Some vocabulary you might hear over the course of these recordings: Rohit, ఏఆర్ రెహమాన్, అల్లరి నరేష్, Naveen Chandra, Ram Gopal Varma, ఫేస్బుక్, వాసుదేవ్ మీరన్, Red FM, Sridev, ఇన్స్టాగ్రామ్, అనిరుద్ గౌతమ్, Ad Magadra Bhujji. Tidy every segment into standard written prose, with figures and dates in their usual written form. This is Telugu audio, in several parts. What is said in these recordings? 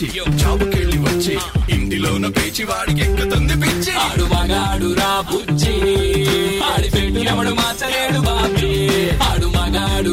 పిచ్చి చావుకెళ్ళి వచ్చి ఇంటిలోన పేచి వాడికి ఎక్కుతుంది పిచ్చి. ఆడు మగాడు రా బుజ్జి, ఆడి పెట్టు ఎవడు మార్చలేడు బాబీ. ఆడు మగాడు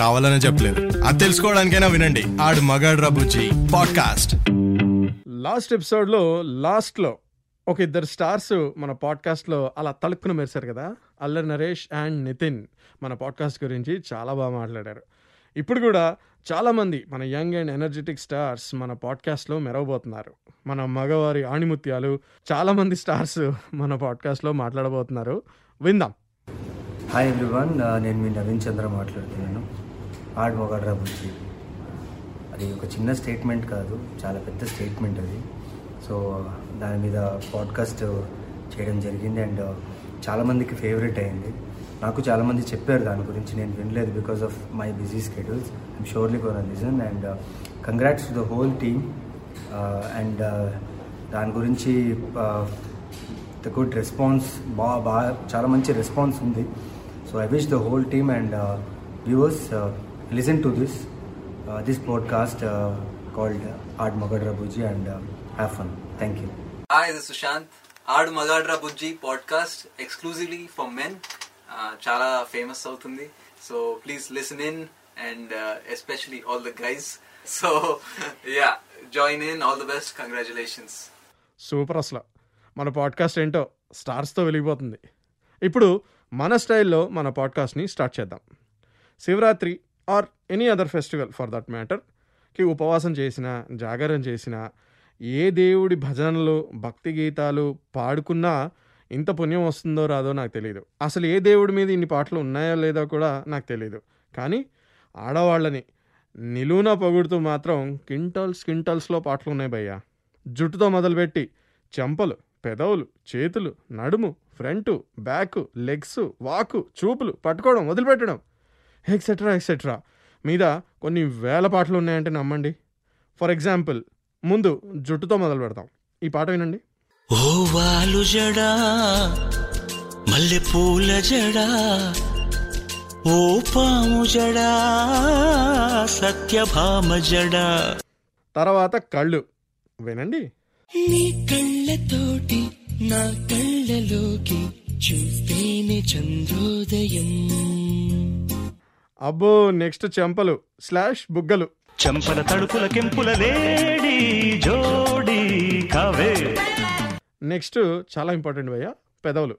కావాలనే చెప్పలేదు, అది తెలుసుకోవడానికైనా వినండి. Aadu Magaadra Bujji podcast. Last episode లో లాస్ట్ లో ఒక ఇద్దరు స్టార్స్ మన పాడ్కాస్ట్ లో అలా తలుక్కున మెరిశారు కదా, అల్లరి నరేష్ అండ్ నితిన్. మన పాడ్కాస్ట్ గురించి చాలా బాగా మాట్లాడారు. ఇప్పుడు కూడా చాలామంది మన యంగ్ అండ్ ఎనర్జెటిక్ స్టార్స్ మన పాడ్కాస్ట్లో మెరవబోతున్నారు. మన మగవారి ఆణిముత్యాలు చాలామంది స్టార్స్ మన పాడ్కాస్ట్లో మాట్లాడబోతున్నారు. విందాం. హాయ్ ఎవ్రీవన్, నేను మీ నవీన్ చంద్ర మాట్లాడుతున్నాను. ఆడ్ మగాడ్రా బుజ్జి, అది ఒక చిన్న స్టేట్మెంట్ కాదు, చాలా పెద్ద స్టేట్మెంట్ అది. సో దాని మీద పాడ్కాస్ట్ చేయడం జరిగింది అండ్ చాలామందికి ఫేవరెట్ అయింది. నాకు చాలామంది చెప్పారు దాని గురించి, నేను వినలేదు because of my busy schedules. I'm surely for a reason and congrats to the whole team and దాని గురించి ద గుడ్ రెస్పాన్స్, బాగా చాలా మంచి రెస్పాన్స్ ఉంది. So I wish the whole team and viewers listen to this podcast called Aadu Magaadra Bujji and have fun. Thank you. Hi, ఇది Sushant. Aadu Magaadra Bujji podcast exclusively for men చాలా ఫేమస్ అవుతుంది. So please listen in and especially all the guys. So yeah, join in. All the best. Congratulations. Super. అసలు మన పాడ్కాస్ట్ ఏంటో స్టార్స్తో వెలిగిపోతుంది. ఇప్పుడు మన స్టైల్లో మన పాడ్కాస్ట్ని స్టార్ట్ చేద్దాం. Shivaratri or any other festival for that మ్యాటర్కి ఉపవాసం చేసినా జాగరణ చేసినా ఏ దేవుడి భజనలు భక్తి గీతాలు పాడుకున్నా ఇంత పుణ్యం వస్తుందో రాదో నాకు తెలియదు. అసలు ఏ దేవుడి మీద ఇన్ని పాటలు ఉన్నాయో లేదో కూడా నాకు తెలియదు. కానీ ఆడవాళ్ళని నిలువున పొగుడుతూ మాత్రం క్వింటల్స్ క్వింటల్స్లో పాటలు ఉన్నాయి భయ్యా. జుట్టుతో మొదలుపెట్టి చెంపలు, పెదవులు, చేతులు, నడుము, ఫ్రంటు, బ్యాకు, లెగ్స్, వాకు, చూపులు, పట్టుకోవడం, వదిలిపెట్టడం, ఎక్సెట్రా ఎక్సెట్రా మీద కొన్ని వేల పాటలు ఉన్నాయంటే నమ్మండి. ఫర్ ఎగ్జాంపుల్, ముందు జుట్టుతో మొదలు పెడతాం. ఈ పాట వినండి. ఓ వాలు జడా, మల్లె పూల జడా, ఓ పాము జడా, సత్యభామ జడా. తర్వాత కళ్ళు వినండి. నీ కళ్ళతోటి నా కళ్ళలోకి చూస్తేనే చంద్రోదయం. అబ్బో, నెక్స్ట్ చెంపలు స్లాష్ బుగ్గలు. చెంపల తడుపుల కెంపుల లేడి జోడి కావే. నెక్స్ట్ చాలా ఇంపార్టెంట్ భయ్యా, పెదవులు.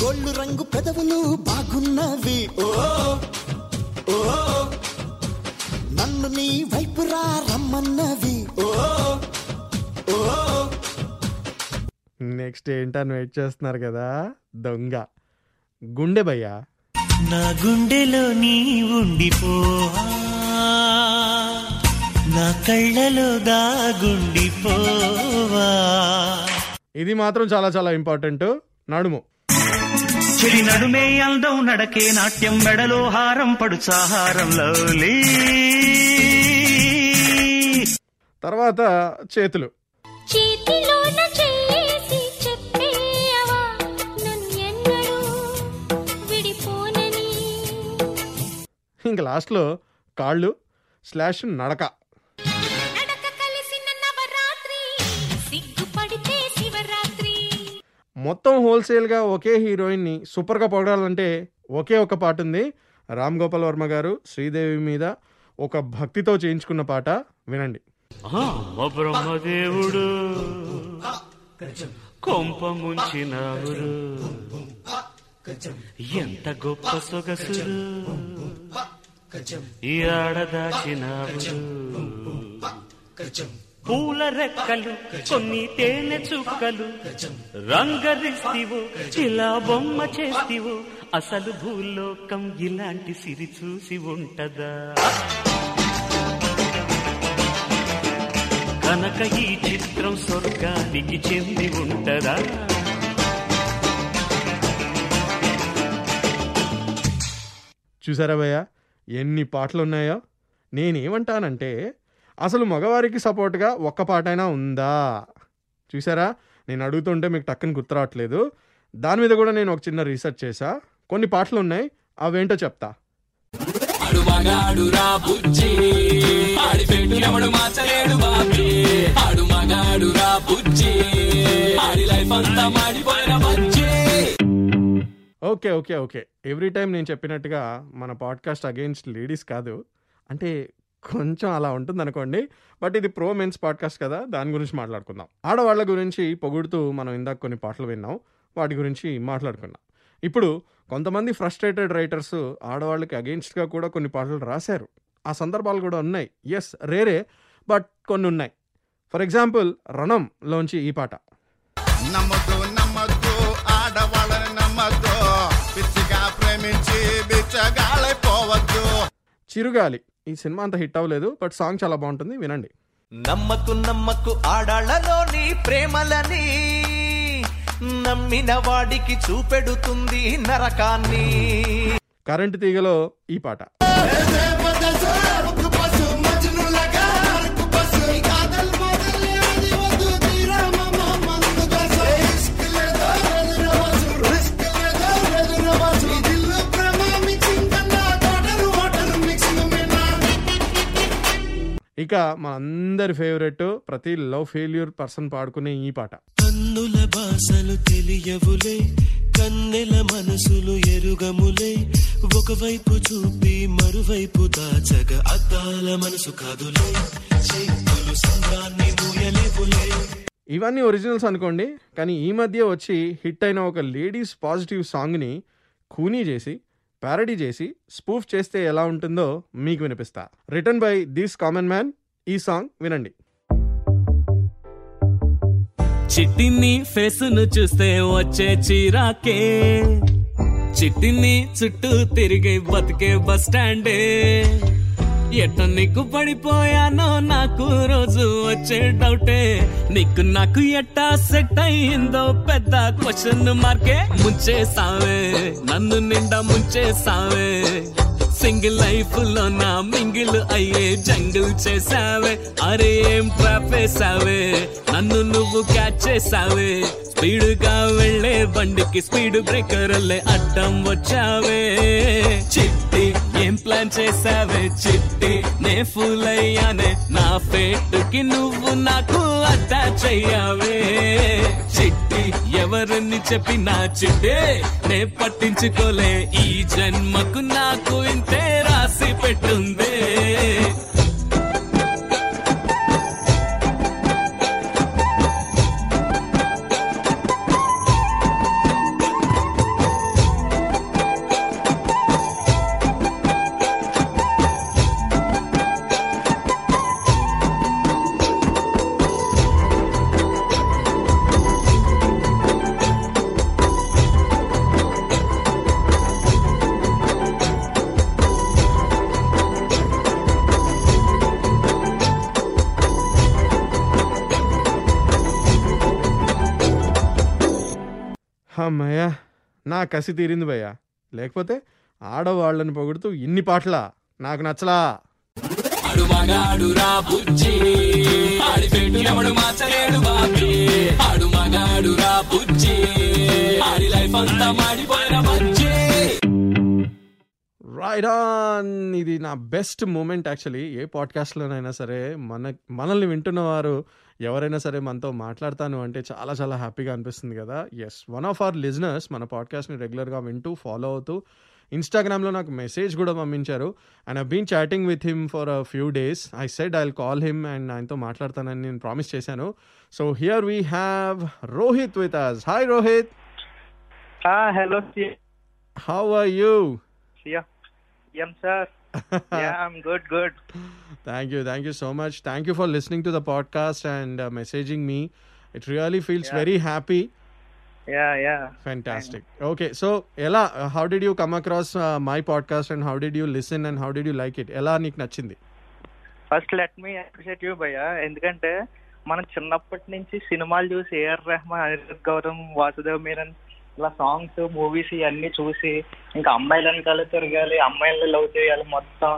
గోల్డ్ రంగు పెదవులు బాగున్నవి, నన్ను నీ వైపు రమ్మన్నవి. నెక్స్ట్ ఏంటని వెయిట్ చేస్తున్నారు కదా, దొంగ గుండె భయ్యా. నా గుండెలో నీ ఉండిపోవా, నా కళ్ళలో దాగుండిపోవా. ఇది మాత్రం చాలా చాలా ఇంపార్టెంట్. నడుము. చెలి నడుమే అందం నడకే నాట్యం, మెడలో హారం పడుచాహారం లవ్లీ. తర్వాత చేతులు. ఇంక లాస్ట్ లో కాళ్ళు స్లాష్ నడక. మొత్తం హోల్సేల్గా ఒకే హీరోయిన్ని సూపర్గా పొగడాలంటే ఒకే ఒక పాట ఉంది. రామ్ గోపాల్ వర్మ గారు శ్రీదేవి మీద ఒక భక్తితో చేయించుకున్న పాట వినండి. బ్రహ్మదేవుడు కొంప ముంచినారు, ఎంత గొప్ప సొగసుడు ఈ ఆడదాచినారు. పూల రెక్కలు కొన్ని తేనె చుక్కలు, రంగరిస్తివు ఇలా బొమ్మ చేస్తివు, అసలు భూలోకం ఇలాంటి సిరి చూసి ఉంటదా. కనక ఈ చిత్రం స్వర్గాన్ని మృతికి చెంది ఉంటదా? చూసారా భయ్యా ఎన్ని పాటలు ఉన్నాయో. నేనేమంటానంటే అసలు మగవారికి సపోర్ట్గా ఒక్క పాట అయినా ఉందా? చూసారా, నేను అడుగుతుంటే మీకు టక్కుని గుర్తురావట్లేదు. దాని మీద కూడా నేను ఒక చిన్న రీసెర్చ్ చేశా. కొన్ని పాటలు ఉన్నాయి, అవేంటో చెప్తా. Okay okay okay every time నేను చెప్పినట్టుగా మన పాడ్కాస్ట్ అగెయిన్స్ట్ లేడీస్ కాదు, అంటే కొంచెం అలా ఉంటుంది అనుకోండి. బట్ ఇది ప్రో మెన్స్ పాడ్కాస్ట్ కదా, దాని గురించి మాట్లాడుకుందాం. ఆడవాళ్ళ గురించి పొగుడుతూ మనం ఇందాక కొన్ని పాటలు విన్నాం, వాటి గురించి మాట్లాడుకున్నాం. ఇప్పుడు కొంతమంది ఫ్రస్ట్రేటెడ్ రైటర్స్ ఆడవాళ్ళకి అగెయిన్స్ట్గా కూడా కొన్ని పాటలు రాశారు. ఆ సందర్భాలు కూడా ఉన్నాయి. ఎస్, రేరే, బట్ కొన్ని ఉన్నాయి. ఫర్ ఎగ్జాంపుల్, రణంలోంచి ఈ పాట. చిరుగాలి. ఈ సినిమా అంత హిట్ అవ్వలేదు, బట్ సాంగ్ చాలా బాగుంటుంది, వినండి. నమ్మకు నమ్మకు ఆడాళ్ళలోని ప్రేమలని, నమ్మిన వాడికి చూపెడుతుంది నరకాన్ని. కరెంటు తీగలో ఈ పాట. ఇక మనందరి ఫేవరెట్, ప్రతి లవ్ ఫెయిల్యూర్ పర్సన్ పాడుకునే ఈ పాట. కన్నుల భాషలు తెలియవులే, కన్నెల మనసులు ఎరుగములే, ఒకవైపు చూపి మరువైపు దాచగా అద్దాల మనసు కాదులే, చేతులు సంద్రాన్ని మూయలేవులే. ఇవన్నీ ఒరిజినల్స్ అనుకోండి, కానీ ఈ మధ్య వచ్చి హిట్ అయిన ఒక లేడీస్ పాజిటివ్ సాంగ్ని ఖూనీ చేసి, ప్యారడీ చేసి, స్పూఫ్ చేస్తే ఎలా ఉంటుందో మీకు వినిపిస్తా. Written by this common man. ఈ సాంగ్ వినండి. చిట్టిని ఫేసును చూస్తే వచ్చే చిరాకే, చిట్టిని చుట్టూ తిరిగే బతికే బస్ స్టాండే, ఎట్ట నీకు పడిపోయానో నాకు రోజు వచ్చే డౌటే, నీకు నాకు ఎట్టా సెట్ అయిందో పెద్ద క్వశ్చన్ మార్కే, ముంచేసావే నన్ను నిండా ముంచేసావే, సింగిల్ లైఫ్ లో నా మింగిల్ అయ్యే జంగిల్ చేసావే, అరే ఏం ట్రాప్ వేసావే నన్ను నువ్వు క్యాచ్ చేసావే, స్పీడుగా వెళ్లే బండికి స్పీడ్ బ్రేకర్ అల్లే అడ్డం వచ్చావే, చిట్టి ఏం ప్లాన్ చేసావే చిట్టి నే ఫుల్ అయ్యానే, నా ఫేట్కి నువ్వు నాకు అటాచ్ అయ్యావే, చిట్టి ఎవరిని చెప్పి నా చిట్టే నే పట్టించుకోలే, ఈ జన్మకు నాకు ఇంతే రాసి పెట్టుందే. అమ్మయ్యా, నా కసి తీరింది భయ్యా. లేకపోతే ఆడవాళ్ళని పొగుడుతూ ఇన్ని పాటలా? నాకు నచ్చలా. Right on. ఇది నా బెస్ట్ మూమెంట్ యాక్చువల్లీ. ఏ పాడ్కాస్ట్లోనైనా సరే మనల్ని వింటున్నవారు ఎవరైనా సరే మనతో మాట్లాడతాను అంటే చాలా చాలా హ్యాపీగా అనిపిస్తుంది కదా. Yes, one of our listeners మన పాడ్కాస్ట్ని రెగ్యులర్గా వింటూ ఫాలో అవుతూ ఇన్స్టాగ్రామ్లో నాకు మెసేజ్ కూడా పంపించారు. And I been chatting with him for a few days. I said I will call him and ఆయనతో మాట్లాడతానని నేను ప్రామిస్ చేశాను. So here we have Rohit with us. Hi Rohit. Hello, how are you? I'm good. Thank you so much. Thank you for listening to the podcast and messaging me. It really feels very happy. Yeah. Fantastic. Okay, so Ella, how did you come across my podcast and how did you listen and how did you like it? Ella, nik nachindi. First, let me appreciate you, bhaiya. Endukante మనం చిన్నప్పటి నుంచి సినిమాలు చూసి ఏఆర్ రెహమాన్, అనిరుద్ గౌతమ్, వాసుదేవ్ మీరన్ ఇలా సాంగ్స్, మూవీస్ ఇవన్నీ చూసి ఇంకా అమ్మాయిల వెనకాల తిరగాలి, అమ్మాయిలను లవ్ చేయాలి, మొత్తం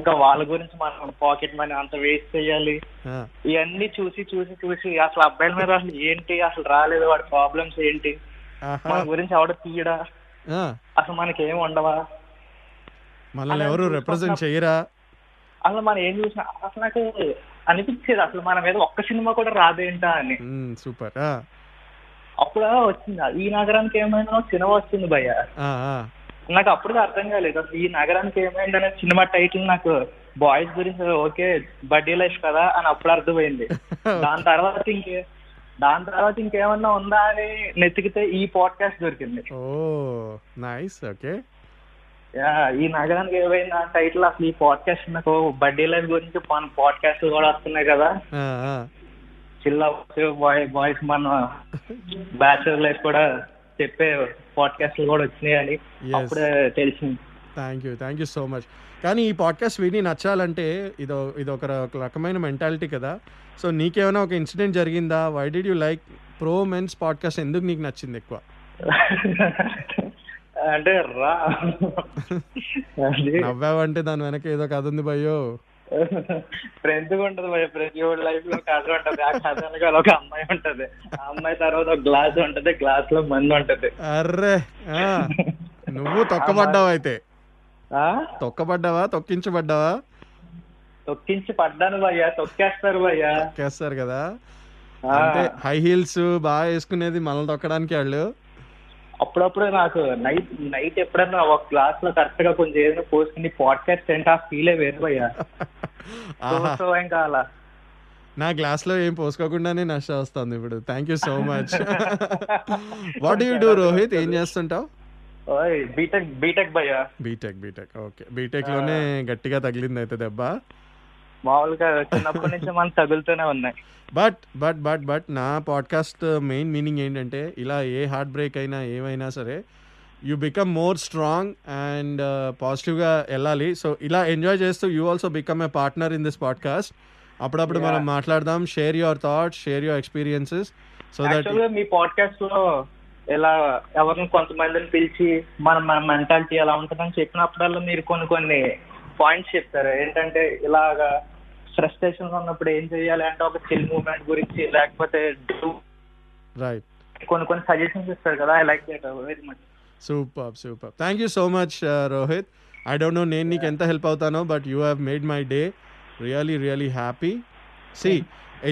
ఇంకా వాళ్ళ గురించి మనం పాకెట్ మనీ అంత వేస్ట్ చేయాలి, ఇవన్నీ చూసి చూసి చూసి అసలు అబ్బాయిల మీద అసలు ఏంటి అసలు రాలేదు, వాడి ప్రాబ్లమ్స్ ఏంటి, మన గురించి ఎవడ తీయడా, అసలు మనకేం ఉండవా, మనల్ని ఎవరు రిప్రజెంట్ చేయరా, అసలు మనం ఏం చూసినా అసలు నాకు అనిపించేది అసలు మన మీద ఒక్క సినిమా కూడా రాదేంటా అని. సూపర్. అప్పుడు వచ్చింది ఈ నగరానికి ఏమైందో సినిమా వచ్చింది భయ్య, నాకు అప్పుడు అర్థం కాలేదు అసలు ఈ నగరానికి ఏమైందనే సినిమా టైటిల్. నాకు బాయ్స్ గురించి ఓకే బడ్డీ లైఫ్ కదా అని అప్పుడు అర్థమైంది. దాని తర్వాత ఇంకేమన్నా ఉందా అని నెతికితే ఈ పాడ్కాస్ట్ దొరికింది. ఈ నగరానికి ఏమైందా టైటిల్ అసలు ఈ పాడ్కాస్ట్ నాకు బడ్డీ లైఫ్ గురించి మన పాడ్కాస్ట్లు కూడా వస్తున్నాయి కదా, చిల్ బాయ్స్ మన బ్యాచులర్ లైఫ్ కూడా చెప్పే పాడ్కాస్ట్లు కూడా వచ్చినాయని అప్పుడే తెలిసింది. Thank you so much. కానీ ఈ పాడ్కాస్ట్ విని నచ్చాలంటే ఇది ఒక రకమైన మెంటాలిటీ కదా. సో నీకేమైనా ఒక ఇన్సిడెంట్ జరిగిందా? Why did you like pro men's podcast? ఎందుకు నీకు నచ్చింది ఎక్కువ? అంటే నవ్వావంటే దాని వెనక ఏదో కథ ఉంది భయ్యో. ఫ్రెండ్స్ ఉంటది భయ్య, ప్రతి ఒక్క లైఫ్ లో కథ ఉంటది. ఆ కథ ఒక అమ్మాయి ఉంటది, ఆ అమ్మాయి తర్వాత ఒక గ్లాస్ ఉంటది, గ్లాస్ లో మందు ఉంటది. అర్రే నువ్వు తొక్కబడ్డావు అయితే? తొక్కించబడ్డావా? తొక్కించి పడ్డాను భయ్యా. తొక్కేస్తారు కదా, అంటే హై హీల్స్ బాగా వేసుకునేది మనల్ని తొక్కడానికి వాళ్ళు. అప్పుడప్పుడు నాకు నైట్ ఎప్పుడన్నా ఒక క్లాస్ లో కరెక్ట్ గా కొంచెం ఏదైనా పోసుకుని పాడ్కాస్ట్ అంటే ఆ ఫీలే వేరు భయ్యా. ఇంకా అలా నా క్లాస్ లో ఏం పోసుకోకుండానే నష్టం వస్తుంది ఇప్పుడు. Thank you so much. What you do Rohit? ఏం చేస్తుంటావు? బీటెక్. ఓకే, బీటెక్ లోనే గట్టిగా తగిలింది అయితే దెబ్బ. మామూలుగా చిన్నప్పటి నుంచి మనం తగులుతూనే ఉన్నాయి. బట్ నా పాడ్కాస్ట్ మెయిన్ మీనింగ్ ఏంటంటే, ఇలా ఏ హార్ట్ బ్రేక్ అయినా ఏమైనా సరే you become more strong and పాజిటివ్గా వెళ్ళాలి. సో ఇలా ఎంజాయ్ చేస్తూ you also become a partner in this podcast. అప్పుడప్పుడు మనం మాట్లాడదాం, share your thoughts, share your experiences. So that మీ పాడ్కాస్ట్ లో ఇలా ఎవరిని కొంతమందిని పిలిచి మన మెంటాలిటీ ఎలా ఉంటుందని చెప్పినప్పుడల్లా మీరు కొన్ని పాయింట్స్ చెప్తారు. ఏంటంటే ఇలాగా ఫ్రస్ట్రేషన్ ఉన్నప్పుడు ఏం చేయాలి అంటే ఒక చిల్ మూమెంట్ గురించి, లేకపోతే కొన్ని సజెషన్స్ ఇస్తారు కదా. I like that very much. Super. Thank you so much Rohit. I don't know నేను నీకు ఎంత హెల్ప్ అవుతానో, but you have made my day. Really happy. See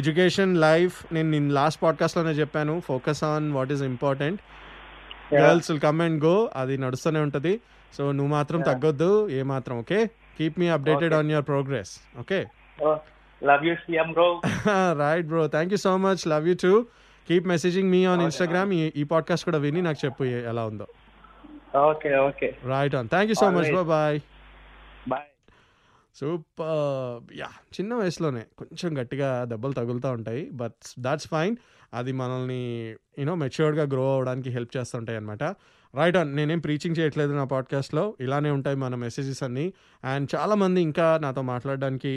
education life నేను లాస్ట్ పాడ్కాస్ట్లోనే చెప్పాను, focus on what is important. Girls will come and go, అది నడుస్తూనే ఉంటుంది. సో నువ్వు మాత్రం తగ్గొద్దు ఏమాత్రం. Okay, keep me updated on your progress. Okay, love you CM bro. Right bro, thank you so much. Love you too. Keep messaging me on ఇన్స్టాగ్రామ్. ఈ పాడ్కాస్ట్ కూడా విని నాకు చెప్పు ఎలా ఉందో. Okay right on. Thank you so much bro. Bye. Super. Yeah, చిన్న వయసులోనే కొంచెం గట్టిగా దెబ్బలు తగులుతూ ఉంటాయి, బట్ దాట్స్ ఫైన్. అది మనల్ని మెచ్యూర్డ్గా గ్రో అవ్వడానికి హెల్ప్ చేస్తుంటాయి అనమాట. Right on. నేనేం ప్రీచింగ్ చేయట్లేదు నా పాడ్కాస్ట్లో, ఇలానే ఉంటాయి మన మెసేజెస్ అన్నీ. అండ్ చాలామంది ఇంకా నాతో మాట్లాడడానికి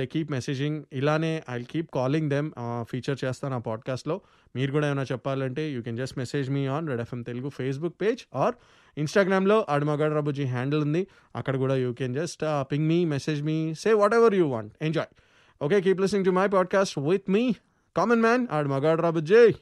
దే కీప్ మెసేజింగ్. ఇలానే I keep calling them, feature చేస్తాను ఆ పాడ్కాస్ట్లో. మీరు కూడా ఏమైనా చెప్పాలంటే you can just message me on Red FM Telugu ఫేస్బుక్ page or ఇన్స్టాగ్రామ్లో అడ్ మగడ్రా బుజ్జి హ్యాండిల్ ఉంది, అక్కడ కూడా you can just ping me, message me, say whatever you want. Enjoy. Okay, keep listening to my podcast with me common man Aadu Magaadra Bujji.